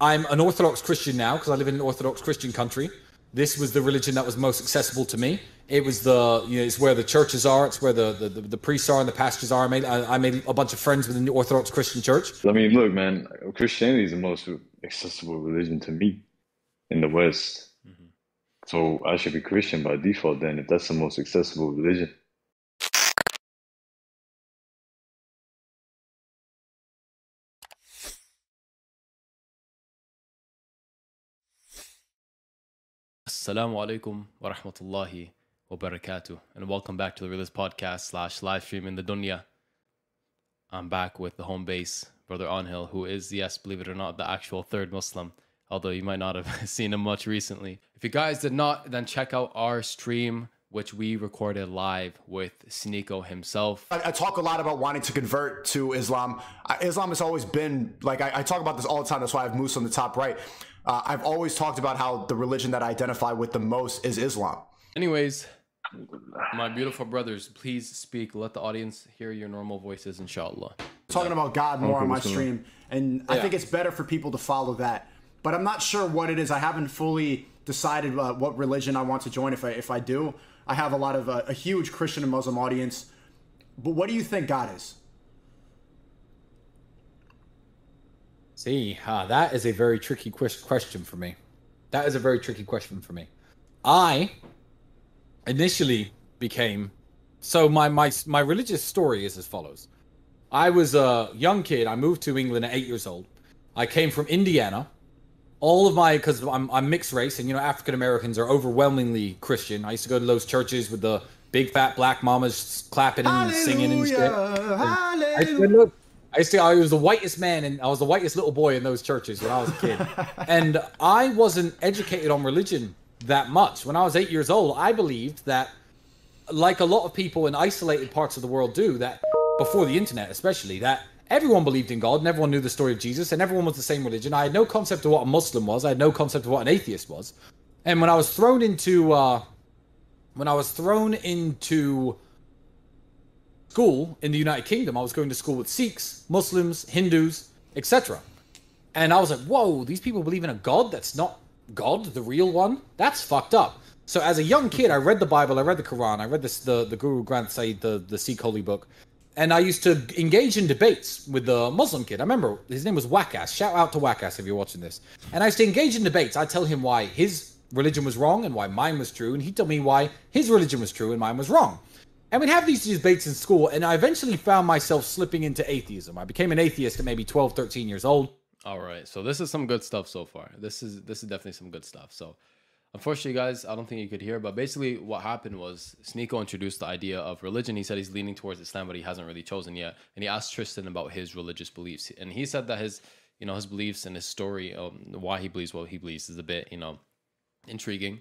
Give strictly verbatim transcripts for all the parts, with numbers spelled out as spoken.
I'm an Orthodox Christian now because I live in an Orthodox Christian country. This was the religion that was most accessible to me. It was the, you know, it's where the churches are, it's where the, the, the priests are and the pastors are. I made, I, I made a bunch of friends within the Orthodox Christian church. I mean, look, man, Christianity is the most accessible religion to me in the West. Mm-hmm. So I should be Christian by default then, if that's the most accessible religion. Assalamu alaikum wa rahmatullahi wa barakatuh, and welcome back to the Realist Podcast slash live stream in the dunya. I'm back with the home base, Brother Anhil, who is, yes, believe it or not, the actual third Muslim, although you might not have seen him much recently. If you guys did not, then check out our stream, which we recorded live with Sneeko himself. I, I talk a lot about wanting to convert to Islam. I, Islam has always been, like, I, I talk about this all the time, that's why I have Moose on the top right. Uh, I've always talked about how the religion that I identify with the most is Islam. Anyways, my beautiful brothers, please speak. Let the audience hear your normal voices, inshallah. Talking about God more on my stream, and I yeah. think it's better for people to follow that. But I'm not sure what it is. I haven't fully decided uh, what religion I want to join. If I, if I do, I have a lot of uh, a huge Christian and Muslim audience. But what do you think God is? See, uh, that is a very tricky qu- question for me. That is a very tricky question for me. I initially became... So my, my, my religious story is as follows. I was a young kid. I moved to England at eight years old. I came from Indiana. All of my... Because I'm, I'm mixed race, and, you know, African-Americans are overwhelmingly Christian. I used to go to those churches with the big, fat, black mamas clapping and hallelujah, singing and shit. Hallelujah. I used to, I was the whitest man, and I was the whitest little boy in those churches when I was a kid. And I wasn't educated on religion that much. When I was eight years old, I believed that, like a lot of people in isolated parts of the world do, that before the internet especially, that everyone believed in God and everyone knew the story of Jesus and everyone was the same religion. I had no concept of what a Muslim was. I had no concept of what an atheist was. And when I was thrown into, uh, when I was thrown into... school in the United Kingdom, I was going to school with Sikhs, Muslims, Hindus, et cetera. And I was like, whoa, these people believe in a God that's not God, the real one? That's fucked up. So as a young kid, I read the Bible, I read the Quran, I read this, the, the Guru Granth Sahib, the, the Sikh holy book, and I used to engage in debates with the Muslim kid. I remember his name was Wackass. Shout out to Wackass if you're watching this. And I used to engage in debates. I'd tell him why his religion was wrong and why mine was true, and he'd tell me why his religion was true and mine was wrong. And we'd have these debates in school, and I eventually found myself slipping into atheism. I became an atheist at maybe twelve, thirteen years old. All right, so this is some good stuff so far. This is this is definitely some good stuff. So, unfortunately, guys, I don't think you could hear, but basically what happened was Sneeko introduced the idea of religion. He said he's leaning towards Islam, but he hasn't really chosen yet. And he asked Tristan about his religious beliefs, and he said that his, you know, his beliefs and his story, um, why he believes what he believes, is a bit, you know, intriguing.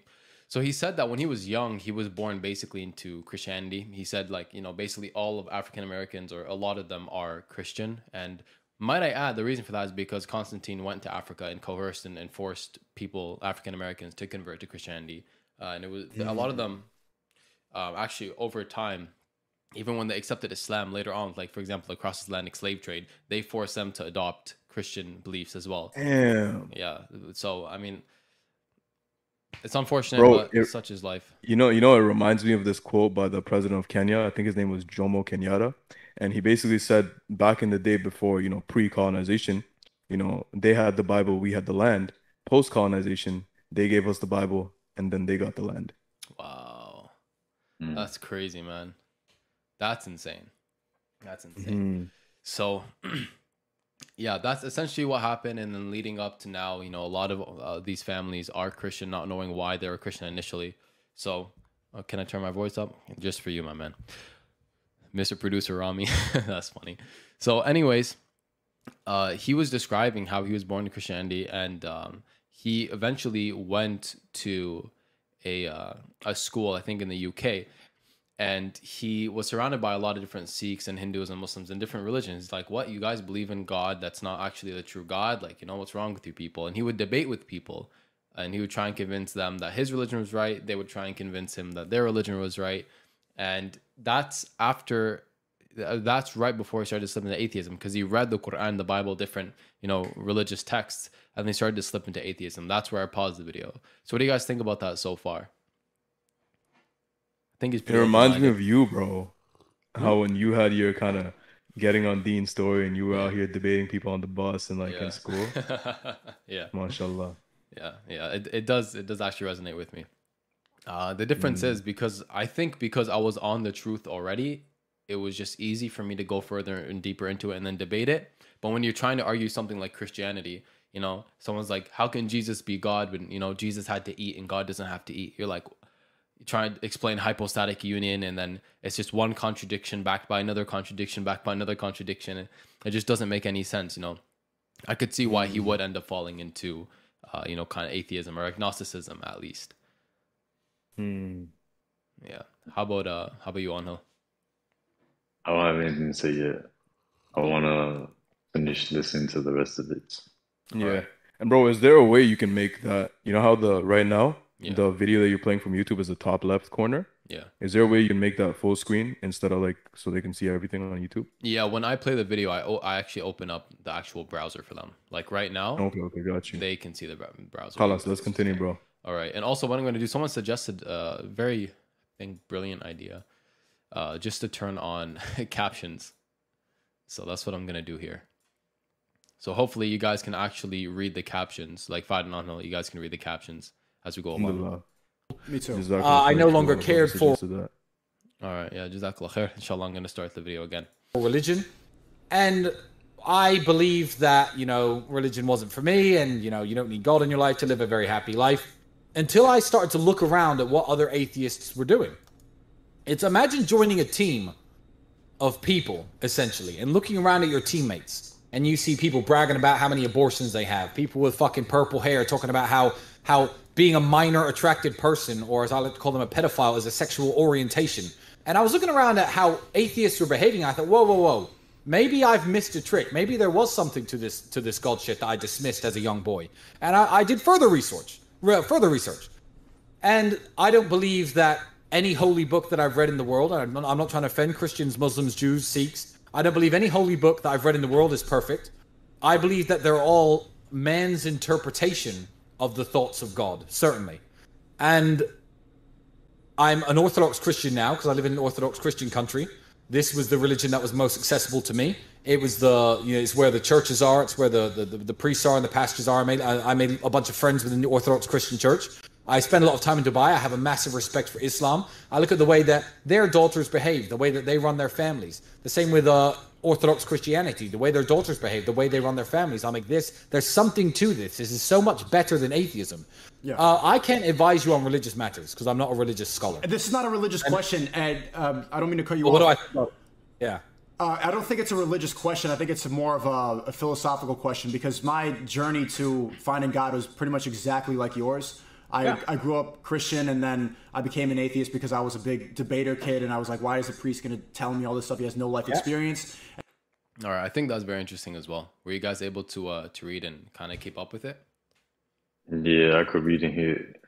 So he said that when he was young, he was born basically into Christianity. He said, like, you know, basically all of African Americans, or a lot of them, are Christian. And might I add, the reason for that is because Constantine went to Africa and coerced and, and forced people, African Americans, to convert to Christianity. Uh, and it was mm-hmm. a lot of them um, actually over time, even when they accepted Islam later on, like, for example, the cross-Atlantic slave trade, they forced them to adopt Christian beliefs as well. Damn. Yeah. So, I mean... It's unfortunate, Bro, but it, such is life. You know, you know, it reminds me of this quote by the president of Kenya. I think his name was Jomo Kenyatta. And he basically said, back in the day before, you know, pre-colonization, you know, they had the Bible, we had the land. Post-colonization, they gave us the Bible, and then they got the land. Wow. Mm. That's crazy, man. That's insane. That's insane. Mm. So... Yeah, that's essentially what happened. And then leading up to now, you know, a lot of uh, these families are Christian, not knowing why they were Christian initially. So uh, can I turn my voice up? Just for you, my man. Mister Producer Rami. That's funny. So anyways, uh, he was describing how he was born to Christianity. And um, he eventually went to a uh, a school, I think in the U K. And he was surrounded by a lot of different Sikhs and Hindus and Muslims and different religions. Like, what? You guys believe in God that's not actually the true God? Like, you know, what's wrong with you people? And he would debate with people. And he would try and convince them that his religion was right. They would try and convince him that their religion was right. And that's after that's right before he started to slip into atheism, because he read the Quran, the Bible, different, you know, religious texts, and they started to slip into atheism. That's where I paused the video. So what do you guys think about that so far? I think it's pretty. It reminds me of you, bro. How when you had your kind of getting on Dean story and you were out here debating people on the bus and like yeah. in school. Yeah. Mashallah. Yeah. Yeah. It, it does. It does actually resonate with me. Uh, the difference mm. is because I think because I was on the truth already, it was just easy for me to go further and deeper into it and then debate it. But when you're trying to argue something like Christianity, you know, someone's like, how can Jesus be God when, you know, Jesus had to eat and God doesn't have to eat? You're like, trying to explain hypostatic union, and then it's just one contradiction backed by another contradiction backed by another contradiction, and it just doesn't make any sense. You know, I could see why he would end up falling into uh you know, kind of atheism or agnosticism at least. Hmm. Yeah. How about uh how about you, Anil? I don't have anything to say yet. I want to finish listening to the rest of it. Yeah. Right. And bro, is there a way you can make that, you know how the right now yeah. the video that you're playing from YouTube is the top left corner? Yeah. Is there a way you can make that full screen instead of like, so they can see everything on YouTube? Yeah. When I play the video, I, oh, I actually open up the actual browser for them. Like right now. Okay. Okay. Got you. They can see the browser. Khalas, let's continue, bro. All right. And also what I'm going to do, someone suggested a very, I think, brilliant idea, uh, just to turn on captions. So that's what I'm going to do here. So hopefully you guys can actually read the captions. Like Fad and Anil, you guys can read the captions as we go along. Me too. Uh, I no longer cared for. All right, yeah, Jazakallah khair. Inshallah, I'm going to start the video again. Religion, and I believe that, you know, religion wasn't for me, and you know, you don't need God in your life to live a very happy life. Until I started to look around at what other atheists were doing. It's imagine joining a team of people essentially, and looking around at your teammates, and you see people bragging about how many abortions they have. People with fucking purple hair talking about how how. being a minor attracted person, or as I like to call them, a pedophile, is a sexual orientation. And I was looking around at how atheists were behaving. I thought, whoa, whoa, whoa, maybe I've missed a trick. Maybe there was something to this to this God shit that I dismissed as a young boy. And I, I did further research, further research. And I don't believe that any holy book that I've read in the world, and I'm not, I'm not trying to offend Christians, Muslims, Jews, Sikhs. I don't believe any holy book that I've read in the world is perfect. I believe that they're all man's interpretation of the thoughts of God, certainly. And I'm an Orthodox Christian now, because I live in an Orthodox Christian country. This was the religion that was most accessible to me. It was the, you know, it's where the churches are, it's where the, the, the, the priests are and the pastors are. I made, I, I made a bunch of friends within the Orthodox Christian church. I spend a lot of time in Dubai. I have a massive respect for Islam. I look at the way that their daughters behave, the way that they run their families. The same with uh, Orthodox Christianity, the way their daughters behave, the way they run their families. I'm like, this, there's something to this. This is so much better than atheism. Yeah. Uh, I can't advise you on religious matters because I'm not a religious scholar. This is not a religious and, question, Ed. Um, I don't mean to cut you well, off. What do I, oh, yeah. Uh, I don't think it's a religious question. I think it's more of a, a philosophical question, because my journey to finding God was pretty much exactly like yours. I, yeah. I grew up Christian, and then I became an atheist because I was a big debater kid, and I was like, why is the priest going to tell me all this stuff? He has no life yeah. experience. All right. I think that's very interesting as well. Were you guys able to uh, to read and kind of keep up with it? Yeah, I could read and hear it.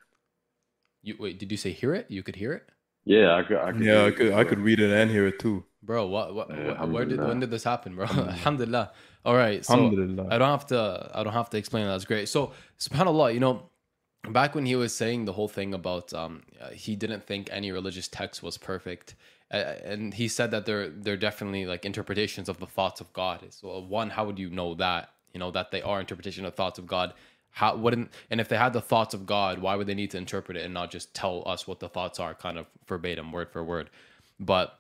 You, wait, did you say hear it? You could hear it? Yeah, I could, I could, yeah, I could, I could read it and hear it too. Bro, what, what, yeah, where did, when did this happen, bro? Alhamdulillah. All right. So Alhamdulillah. I don't have to, I don't have to explain that. That's great. So subhanAllah, you know, back when he was saying the whole thing about um, uh, he didn't think any religious text was perfect, uh, and he said that they're they're definitely like interpretations of the thoughts of God. So one, how would you know that? You know that they are interpretation of thoughts of God. How wouldn't? And if they had the thoughts of God, why would they need to interpret it and not just tell us what the thoughts are, kind of verbatim, word for word? But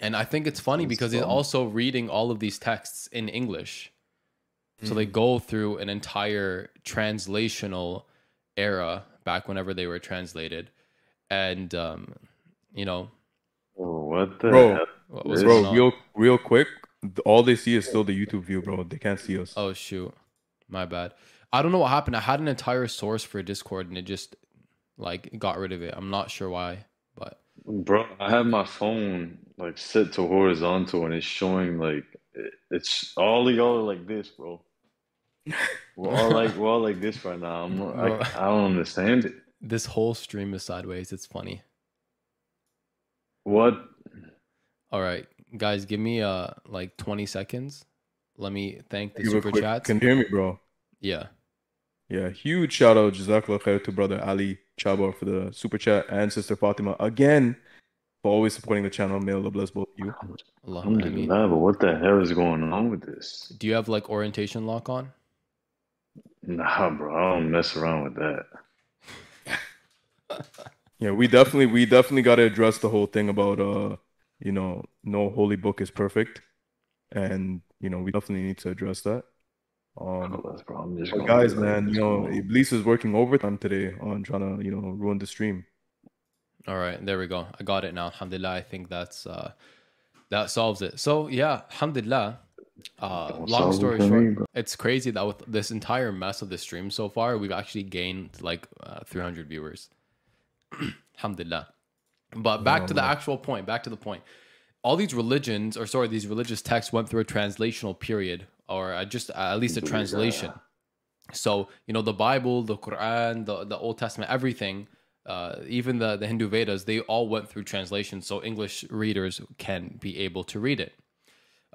and I think it's funny That's because fun. he's also reading all of these texts in English, mm. so they go through an entire translational era back whenever they were translated, and um you know what the bro heck? What bro real real quick, all they see is still the YouTube view, bro. They can't see us. Oh shoot, my bad. I don't know what happened. I had an entire source for Discord and it just like got rid of it. I'm not sure why, but bro, I have my phone like set to horizontal and it's showing like it's all y'all are like this, bro. We're all like we're all like this right now. I'm like, I don't understand it. This whole stream is sideways. It's funny. What? All right, Guys, give me uh like twenty seconds. Let me thank the super chats. Can you hear me, bro? Yeah. Yeah. Huge shout out, Jazakallah Khair, to brother Ali Chabar for the super chat, and sister Fatima again for always supporting the channel. May Allah bless both of you. Alhamdulillah, but what the hell is going on with this? Do you have like orientation lock on? Nah, bro. I don't mess around with that. Yeah, we definitely we definitely got to address the whole thing about uh you know, no holy book is perfect, and you know, we definitely need to address that. Um, oh, that's but guys, man, you know, Iblis is working overtime today on trying to you know ruin the stream. All right, there we go. I got it now. Alhamdulillah, I think that's uh that solves it. So yeah, alhamdulillah. Uh, long story short, me, it's crazy that with this entire mess of the stream so far, we've actually gained like uh, three hundred viewers. Alhamdulillah. But back to the actual point, back to the point. All these religions, or sorry, these religious texts went through a translational period, or just uh, at least a translation. So, you know, the Bible, the Quran, the, the Old Testament, everything, uh, even the, the Hindu Vedas, they all went through translation, so English readers can be able to read it.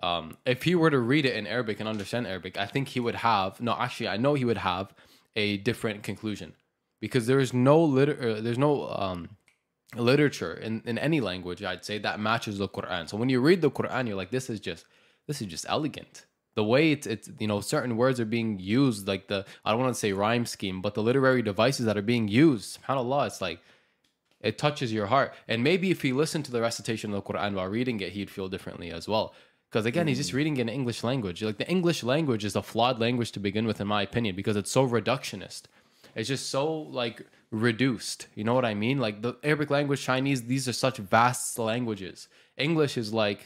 Um, if he were to read it in Arabic and understand Arabic, I think he would have, no, actually, I know he would have a different conclusion. Because there is no liter there's no um, literature in, in any language, I'd say, that matches the Quran. So when you read the Quran, you're like, this is just this is just elegant. The way it's, it's you know, certain words are being used, like the, I don't want to say rhyme scheme, but the literary devices that are being used, subhanAllah, it's like, it touches your heart. And maybe if he listened to the recitation of the Quran while reading it, he'd feel differently as well. Because again, mm. he's just reading in English language. Like the English language is a flawed language to begin with, in my opinion, because it's so reductionist. It's just so like reduced. You know what I mean? Like the Arabic language, Chinese, these are such vast languages. English is like,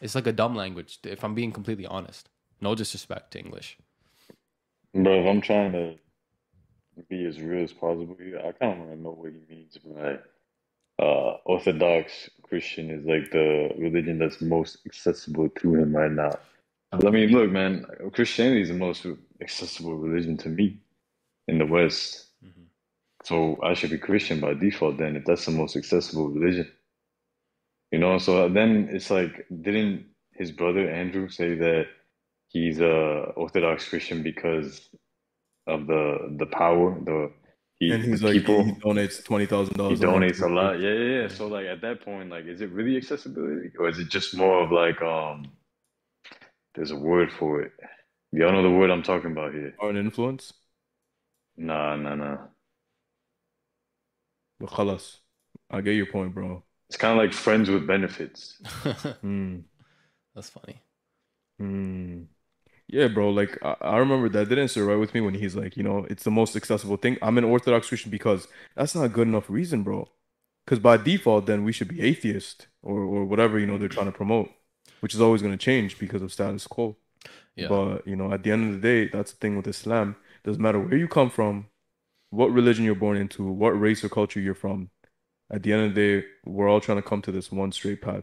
it's like a dumb language, if I'm being completely honest. No disrespect to English. Bro, if I'm trying to be as real as possible here, I kind of want to know what he means by uh, Orthodox Christian is like the religion that's most accessible to him right now. I mean, look, man, Christianity is the most accessible religion to me. In the West, mm-hmm. so I should be Christian by default. Then, if that's the most accessible religion, you know. So then it's like, didn't his brother Andrew say that he's a Orthodox Christian because of the the power? The he, and he's the like people, he donates twenty thousand dollars. He donates a lot. Yeah, yeah, yeah. So like at that point, like, is it really accessibility, or is it just more of like um? There's a word for it. Y'all know the word I'm talking about here. Or an influence. Nah, nah, nah. But khalas, I get your point, bro. It's kind of like friends with benefits. mm. That's funny. Mm. Yeah, bro. Like I, I remember that didn't sit right with me when he's like, you know, it's the most accessible thing. I'm an Orthodox Christian because that's not a good enough reason, bro. Because by default, then we should be atheist or or whatever you know they're trying to promote, which is always going to change because of status quo. Yeah. But you know, at the end of the day, that's the thing with Islam. Doesn't matter where you come from, what religion you're born into, what race or culture you're from. At the end of the day, we're all trying to come to this one straight path.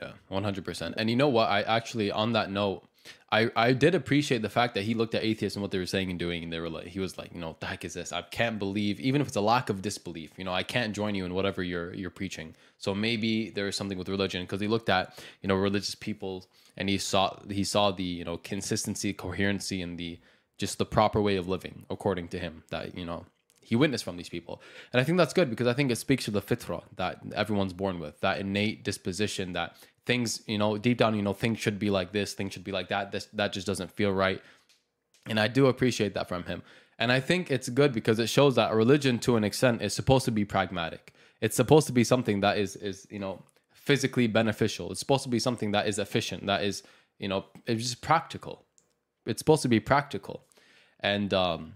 Yeah, one hundred percent. And you know what? I actually, on that note, I, I did appreciate the fact that he looked at atheists and what they were saying and doing. And they were like, he was like, you know, what the heck is this? I can't believe, even if it's a lack of disbelief, you know, I can't join you in whatever you're, you're preaching. So maybe there is something with religion, because he looked at, you know, religious people, and he saw, he saw the, you know, consistency, coherency, and the, just the proper way of living, according to him, that, you know, he witnessed from these people. And I think that's good, because I think it speaks to the fitra that everyone's born with, that innate disposition that things, you know, deep down, you know, things should be like this, things should be like that, this, that just doesn't feel right. And I do appreciate that from him. And I think it's good, because it shows that religion, to an extent, is supposed to be pragmatic. It's supposed to be something that is, is you know, physically beneficial. It's supposed to be something that is efficient, that is, you know, it's just practical. It's supposed to be practical. And um,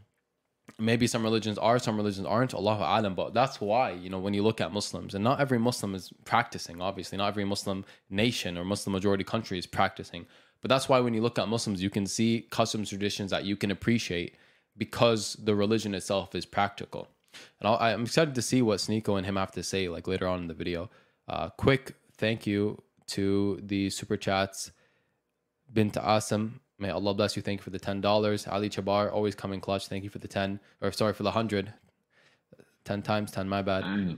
maybe some religions are, some religions aren't, Allahu Alam, but that's why, you know, when you look at Muslims, and not every Muslim is practicing, obviously, not every Muslim nation or Muslim majority country is practicing. But that's why when you look at Muslims, you can see customs, traditions that you can appreciate, because the religion itself is practical. And I'll, I'm excited to see what Sneeko and him have to say, like, later on in the video. Uh, quick thank you to the Super Chats. Bint Asim, may Allah bless you. Thank you for the ten dollars. Ali Chabar, always coming clutch. Thank you for the ten, or sorry, for the one hundred. ten times ten, my bad.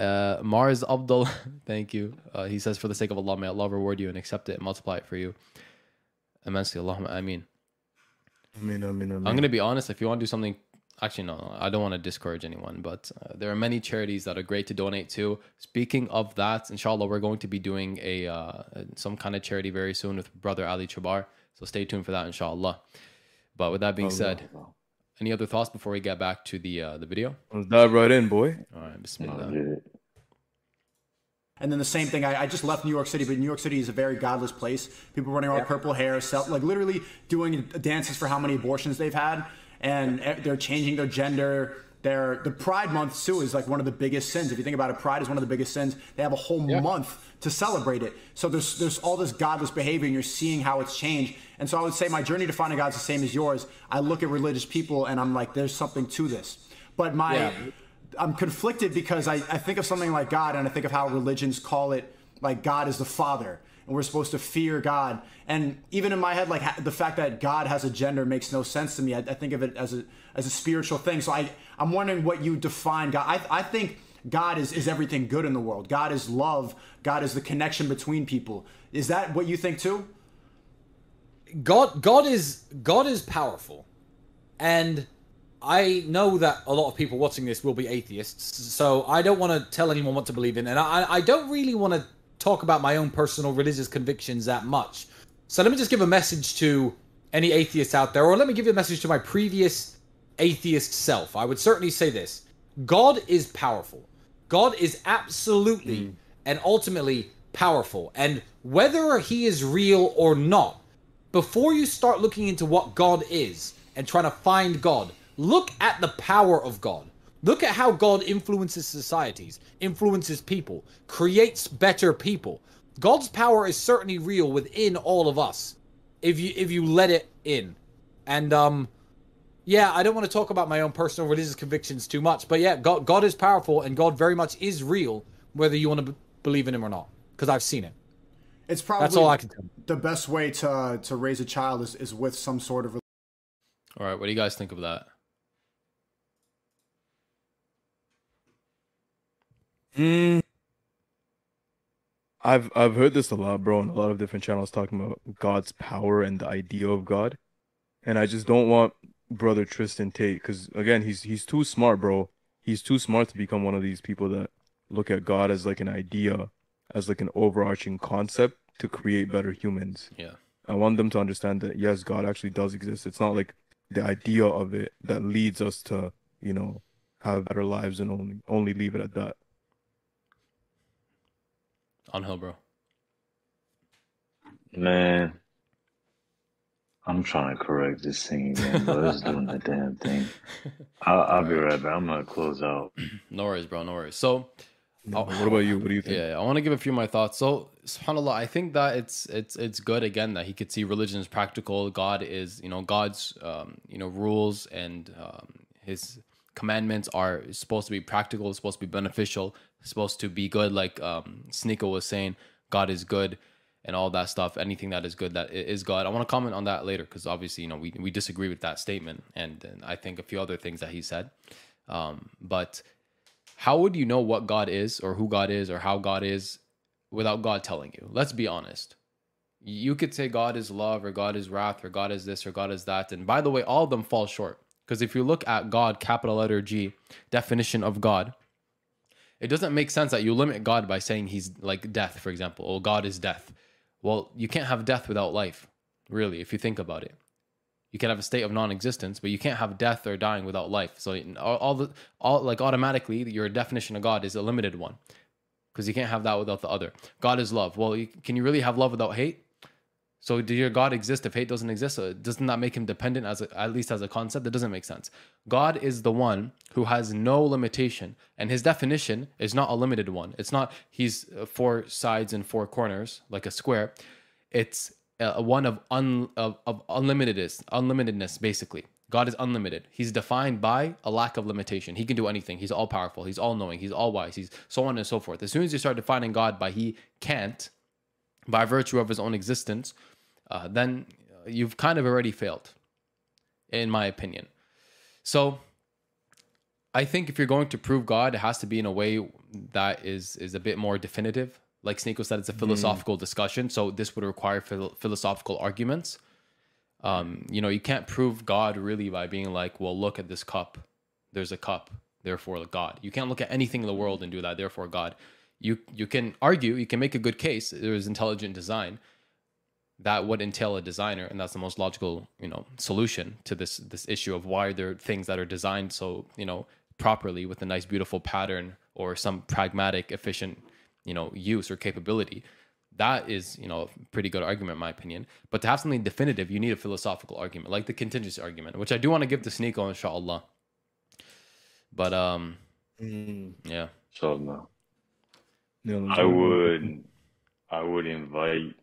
Uh, Mars Abdul, thank you. Uh, he says, for the sake of Allah, may Allah reward you and accept it and multiply it for you immensely. Allahumma ameen. Ameen, ameen, ameen. I'm going to be honest, if you want to do something, actually, no, I don't want to discourage anyone, but uh, there are many charities that are great to donate to. Speaking of that, inshallah, we're going to be doing a uh, some kind of charity very soon with brother Ali Chabar. So stay tuned for that, inshallah. But with that being Allah, said, Allah. Any other thoughts before we get back to the uh, the video? Let's dive right in, boy. All right, bismillah. And then the same thing, I, I just left New York City, but New York City is a very godless place. People running around yeah. with purple hair, self, like literally doing dances for how many abortions they've had. And they're changing their gender. They're, the Pride Month, too, is like one of the biggest sins. If you think about it, Pride is one of the biggest sins. They have a whole yeah. month to celebrate it. So there's, there's all this godless behavior, and you're seeing how it's changed. And so I would say my journey to finding God is the same as yours. I look at religious people, and I'm like, there's something to this. But my, yeah. I'm conflicted because I, I think of something like God, and I think of how religions call it, like God is the Father. And we're supposed to fear God. And even in my head, like the fact that God has a gender makes no sense to me. I, I think of it as a as a spiritual thing. So I, I'm wondering what you define God. I, I think God is, is everything good in the world. God is love. God is the connection between people. Is that what you think too? God, God is God is powerful. And I know that a lot of people watching this will be atheists. So I don't want to tell anyone what to believe in. And I, I don't really want to talk about my own personal religious convictions that much. So let me just give a message to any atheists out there, or let me give you a message to my previous atheist self. I would certainly say this. God is powerful. God is absolutely mm. and ultimately powerful. And whether he is real or not, before you start looking into what God is and trying to find God, look at the power of God. Look at how God influences societies, influences people, creates better people. God's power is certainly real within all of us, if you if you let it in. And um, yeah, I don't want to talk about my own personal religious convictions too much, but yeah, God God is powerful, and God very much is real, whether you want to b- believe in him or not, because I've seen it. It's probably that's all I can tell. The best way to uh, to raise a child is is with some sort of. All right, what do you guys think of that? Mm. I've I've heard this a lot, bro, on a lot of different channels talking about God's power and the idea of God, and I just don't want brother Tristan Tate, because again, he's he's too smart, bro. He's too smart to become one of these people that look at God as like an idea, as like an overarching concept to create better humans. Yeah, I want them to understand that yes, God actually does exist. It's not like the idea of it that leads us to, you know, have better lives and only only leave it at that. On hill, bro. Man, I'm trying to correct this thing again, but it's doing the damn thing. I'll, I'll be right back. I'm gonna close out. No worries, bro. No worries. So, I'll, what about you? What do you think? Yeah, I want to give a few of my thoughts. So, subhanallah, I think that it's it's it's good again that he could see religion as practical. God is, you know, God's, um, you know, rules and um, his commandments are supposed to be practical, supposed to be beneficial, supposed to be good. Like um, Sneeko was saying, God is good and all that stuff. Anything that is good, that is God. I want to comment on that later because obviously, you know, we, we disagree with that statement. And, and I think a few other things that he said. Um, but how would you know what God is or who God is or how God is without God telling you? Let's be honest. You could say God is love or God is wrath or God is this or God is that. And by the way, all of them fall short. Because if you look at God, capital letter G, definition of God, it doesn't make sense that you limit God by saying he's like death, for example. Oh, God is death. Well, you can't have death without life, really, if you think about it. You can have a state of non-existence, but you can't have death or dying without life. So all, all the all like automatically, your definition of God is a limited one because you can't have that without the other. God is love. Well, you, can you really have love without hate? So did your God exist if hate doesn't exist? So doesn't that make him dependent, as a, at least as a concept? That doesn't make sense. God is the one who has no limitation. And his definition is not a limited one. It's not he's four sides and four corners, like a square. It's a one of, un, of, of unlimitedness, unlimitedness, basically. God is unlimited. He's defined by a lack of limitation. He can do anything. He's all-powerful. He's all-knowing. He's all-wise. He's so on and so forth. As soon as you start defining God by he can't, by virtue of his own existence, uh, then you've kind of already failed, in my opinion. So I think if you're going to prove God, it has to be in a way that is is a bit more definitive. Like Sneeko said, it's a philosophical mm. discussion, so this would require phil philosophical arguments. Um, you know, you can't prove God really by being like, well, look at this cup. There's a cup, therefore God. You can't look at anything in the world and do that, therefore God. You you can argue, you can make a good case. There is intelligent design. That would entail a designer, and that's the most logical, you know, solution to this this issue of why there are things that are designed so, you know, properly with a nice, beautiful pattern or some pragmatic, efficient, you know, use or capability. That is, you know, a pretty good argument, in my opinion. But to have something definitive, you need a philosophical argument, like the contingency argument, which I do want to give to Sneeko, inshallah. But, um, mm. yeah. Inshallah. I would, I would invite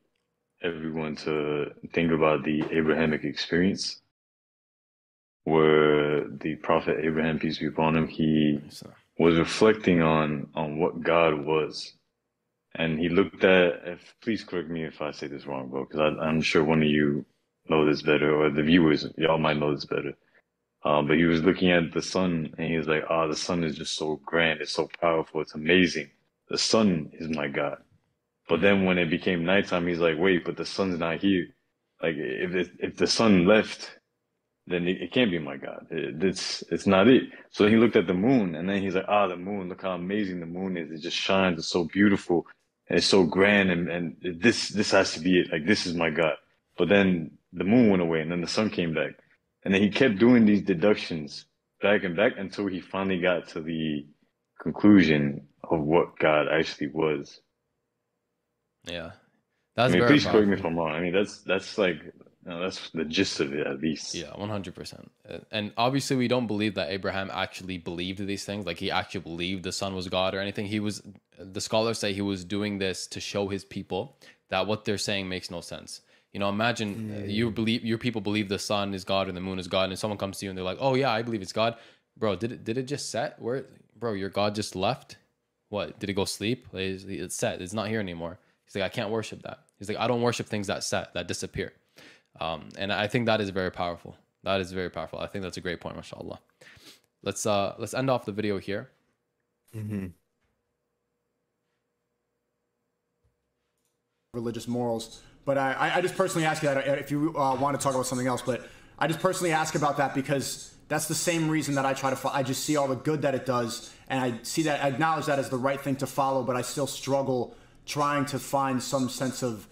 everyone to think about the Abrahamic experience, where the Prophet Abraham, peace be upon him, he was reflecting on, on what God was. And he looked at, if, please correct me if I say this wrong, bro, because I'm sure one of you know this better, or the viewers, y'all might know this better. Um, but he was looking at the sun, and he was like, ah, oh, the sun is just so grand, it's so powerful, it's amazing. The sun is my God. But then when it became nighttime, he's like, wait, but the sun's not here. Like, if it, if the sun left, then it, it can't be my God. It, it's, it's not it. So he looked at the moon, and then he's like, ah, the moon, look how amazing the moon is. It just shines. It's so beautiful. And it's so grand, and, and this this has to be it. Like, this is my God. But then the moon went away, and then the sun came back. And then he kept doing these deductions back and back until he finally got to the conclusion of what God actually was. Yeah. That's, I mean, very please powerful. Correct me if I'm wrong. I mean, that's, that's like, no, that's the gist of it, at least. Yeah, one hundred percent. And obviously, we don't believe that Abraham actually believed these things. Like, he actually believed the son was God or anything. He was, the scholars say he was doing this to show his people that what they're saying makes no sense. You know, imagine mm. you believe, your people believe the sun is God and the moon is God, and someone comes to you and they're like, oh, yeah, I believe it's God. Bro, did it, did it just set? Where, bro, your God just left? What? Did it go sleep? It's set. It's not here anymore. He's like, I can't worship that. He's like, I don't worship things that set, that disappear. Um, and I think that is very powerful. That is very powerful. I think that's a great point, mashallah. Let's uh, let's end off the video here. Mm-hmm. Religious morals. But I, I just personally ask you that if you uh, want to talk about something else. But I just personally ask about that because that's the same reason that I try to follow. I just see all the good that it does. And I see that, I acknowledge that as the right thing to follow, but I still struggle trying to find some sense of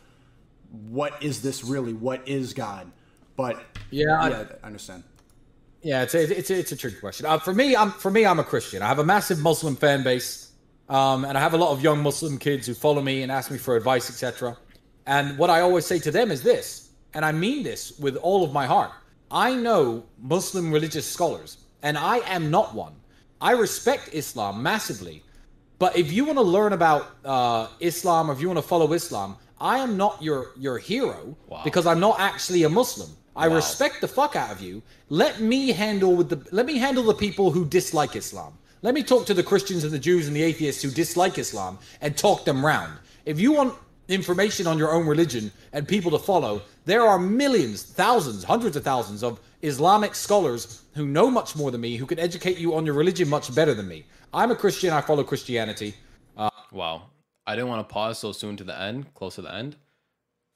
what is this really? What is God? But yeah, yeah I, I understand. Yeah, it's a, it's a, it's a tricky question. Uh, for me, I'm for me, I'm a Christian. I have a massive Muslim fan base, um, and I have a lot of young Muslim kids who follow me and ask me for advice, et cetera. And what I always say to them is this, and I mean this with all of my heart. I know Muslim religious scholars, and I am not one. I respect Islam massively. But if you want to learn about uh, Islam, or if you want to follow Islam, I am not your, your hero wow. because I'm not actually a Muslim. I wow. respect the fuck out of you. Let me handle with the let me handle the people who dislike Islam. Let me talk to the Christians and the Jews and the atheists who dislike Islam and talk them round. If you want information on your own religion and people to follow, there are millions, thousands, hundreds of thousands of Islamic scholars who know much more than me, who can educate you on your religion much better than me. I'm a Christian. I follow Christianity. Uh, wow. I didn't want to pause so soon to the end, close to the end.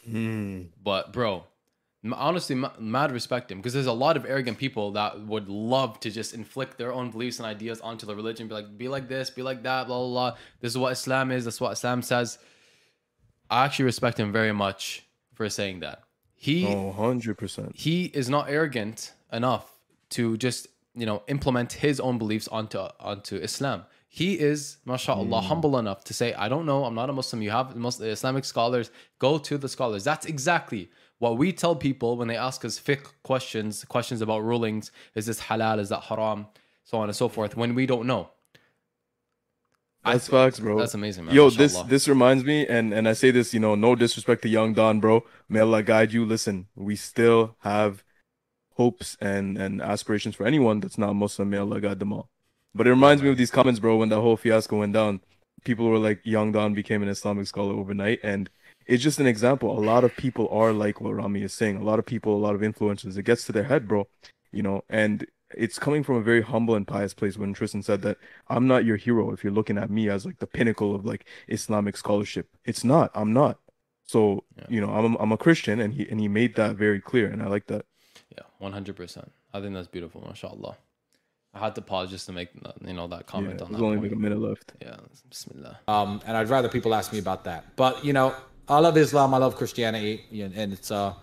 Hmm. But bro, honestly, mad respect him, because there's a lot of arrogant people that would love to just inflict their own beliefs and ideas onto the religion. Be like, be like this, be like that, blah, blah, blah. This is what Islam is. That's what Islam says. I actually respect him very much for saying that. He, oh, one hundred percent. He is not arrogant enough to just, you know, implement his own beliefs onto, onto Islam. He is, mashallah, mm. humble enough to say, I don't know, I'm not a Muslim. You have Muslim, Islamic scholars, go to the scholars. That's exactly what we tell people when they ask us fiqh questions, questions about rulings. Is this halal? Is that haram? So on and so forth, when we don't know. That's I, facts, bro. That's amazing, man. Yo, mashallah. this this reminds me, and, and I say this, you know, no disrespect to young Don, bro. May Allah guide you. Listen, we still have hopes and, and aspirations for anyone that's not Muslim. May Allah guide them all. But it reminds me of these comments, bro, when that whole fiasco went down. People were like, young Don became an Islamic scholar overnight. And it's just an example. A lot of people are like what Rami is saying. A lot of people, a lot of influencers, it gets to their head, bro. You know, and it's coming from a very humble and pious place when Tristan said that I'm not your hero if you're looking at me as like the pinnacle of like Islamic scholarship. It's not. I'm not. So, yeah. you know, I'm I'm a Christian, and he and he made that very clear, and I like that. Yeah, one hundred percent. I think that's beautiful, mashallah. I had to pause just to make, you know, that comment yeah, on that. There's only like a minute left. Yeah, bismillah. Um, and I'd rather people ask me about that. But, you know, I love Islam. I love Christianity. And it's, uh,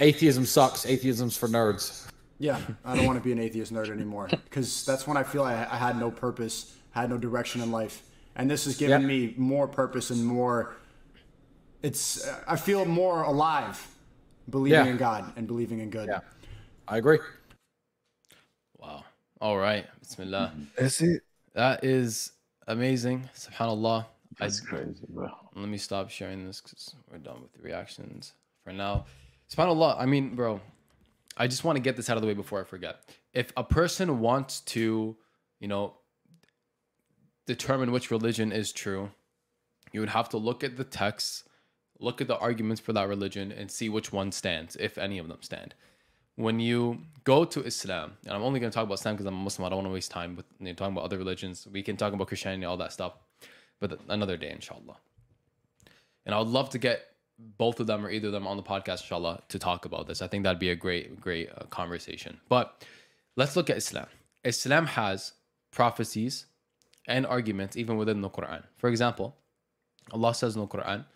atheism sucks. Atheism's for nerds. Yeah, I don't want to be an atheist nerd anymore, because that's when I feel I, I had no purpose, had no direction in life. And this has given yep. me more purpose and more, it's, I feel more alive believing yeah. in God and believing in good. Yeah, I agree. Wow. All right. Bismillah. That's it. That is amazing. Subhanallah. That's I, crazy, bro. Let me stop sharing this because we're done with the reactions for now. Subhanallah. I mean, bro, I just want to get this out of the way before I forget. If a person wants to, you know, determine which religion is true, you would have to look at the texts, look at the arguments for that religion, and see which one stands, if any of them stand. When you go to Islam, and I'm only going to talk about Islam because I'm a Muslim, I don't want to waste time with you know, talking about other religions. We can talk about Christianity, all that stuff, but another day, inshallah. And I would love to get both of them or either of them on the podcast, inshallah, to talk about this. I think that'd be a great, great uh, conversation. But let's look at Islam. Islam has prophecies and arguments even within the Quran. For example, Allah says in the Quran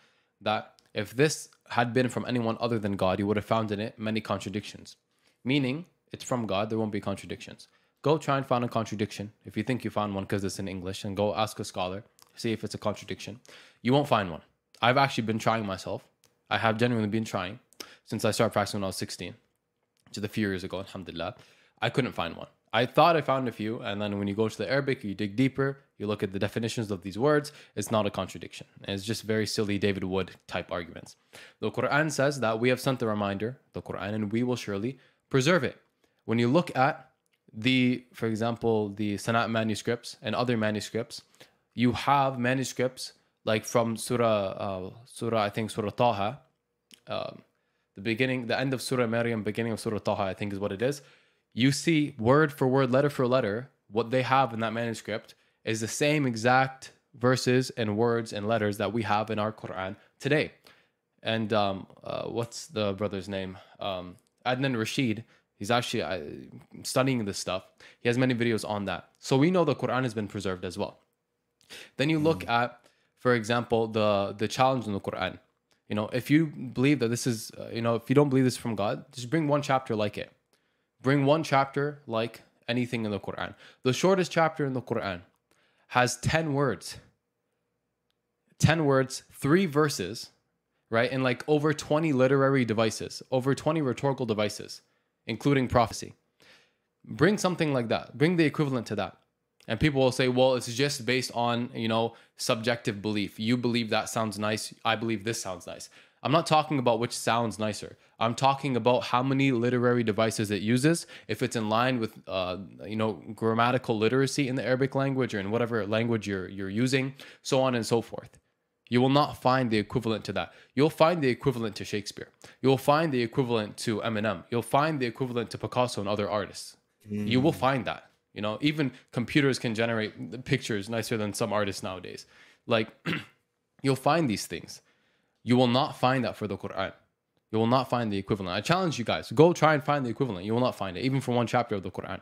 that if this had been from anyone other than God, you would have found in it many contradictions. Meaning, it's from God, there won't be contradictions. Go try and find a contradiction. If you think you found one because it's in English, and go ask a scholar, see if it's a contradiction. You won't find one. I've actually been trying myself. I have genuinely been trying since I started practicing when I was sixteen, which is a few years ago, alhamdulillah. I couldn't find one. I thought I found a few, and then when you go to the Arabic, you dig deeper, you look at the definitions of these words, it's not a contradiction. It's just very silly David Wood type arguments. The Quran says that we have sent the reminder, the Quran, and we will surely preserve it. When you look at the, for example, the Sana'a manuscripts and other manuscripts, you have manuscripts like from Surah, uh, Surah, I think Surah Taha, um, the beginning, the end of Surah Maryam, beginning of Surah Taha, I think is what it is. You see word for word, letter for letter, what they have in that manuscript is the same exact verses and words and letters that we have in our Quran today. And um, uh, what's the brother's name? Um, Adnan Rashid. He's actually uh, studying this stuff. He has many videos on that. So we know the Quran has been preserved as well. Then you look mm. at, for example, the, the challenge in the Quran. You know, if you believe that this is, uh, you know, if you don't believe this from God, just bring one chapter like it. Bring one chapter like anything in the Quran. The shortest chapter in the Quran has ten words. ten words, three verses, right? And like over twenty literary devices, over twenty rhetorical devices, including prophecy. Bring something like that. Bring the equivalent to that. And people will say, well, it's just based on, you know, subjective belief. You believe that sounds nice. I believe this sounds nice. I'm not talking about which sounds nicer. I'm talking about how many literary devices it uses, if it's in line with, uh, you know, grammatical literacy in the Arabic language or in whatever language you're, you're using, so on and so forth. You will not find the equivalent to that. You'll find the equivalent to Shakespeare. You'll find the equivalent to Eminem. You'll find the equivalent to Picasso and other artists. Mm. You will find that. You know, even computers can generate pictures nicer than some artists nowadays. Like, you'll find these things. You will not find that for the Quran. You will not find the equivalent. I challenge you guys. Go try and find the equivalent. You will not find it, even for one chapter of the Quran.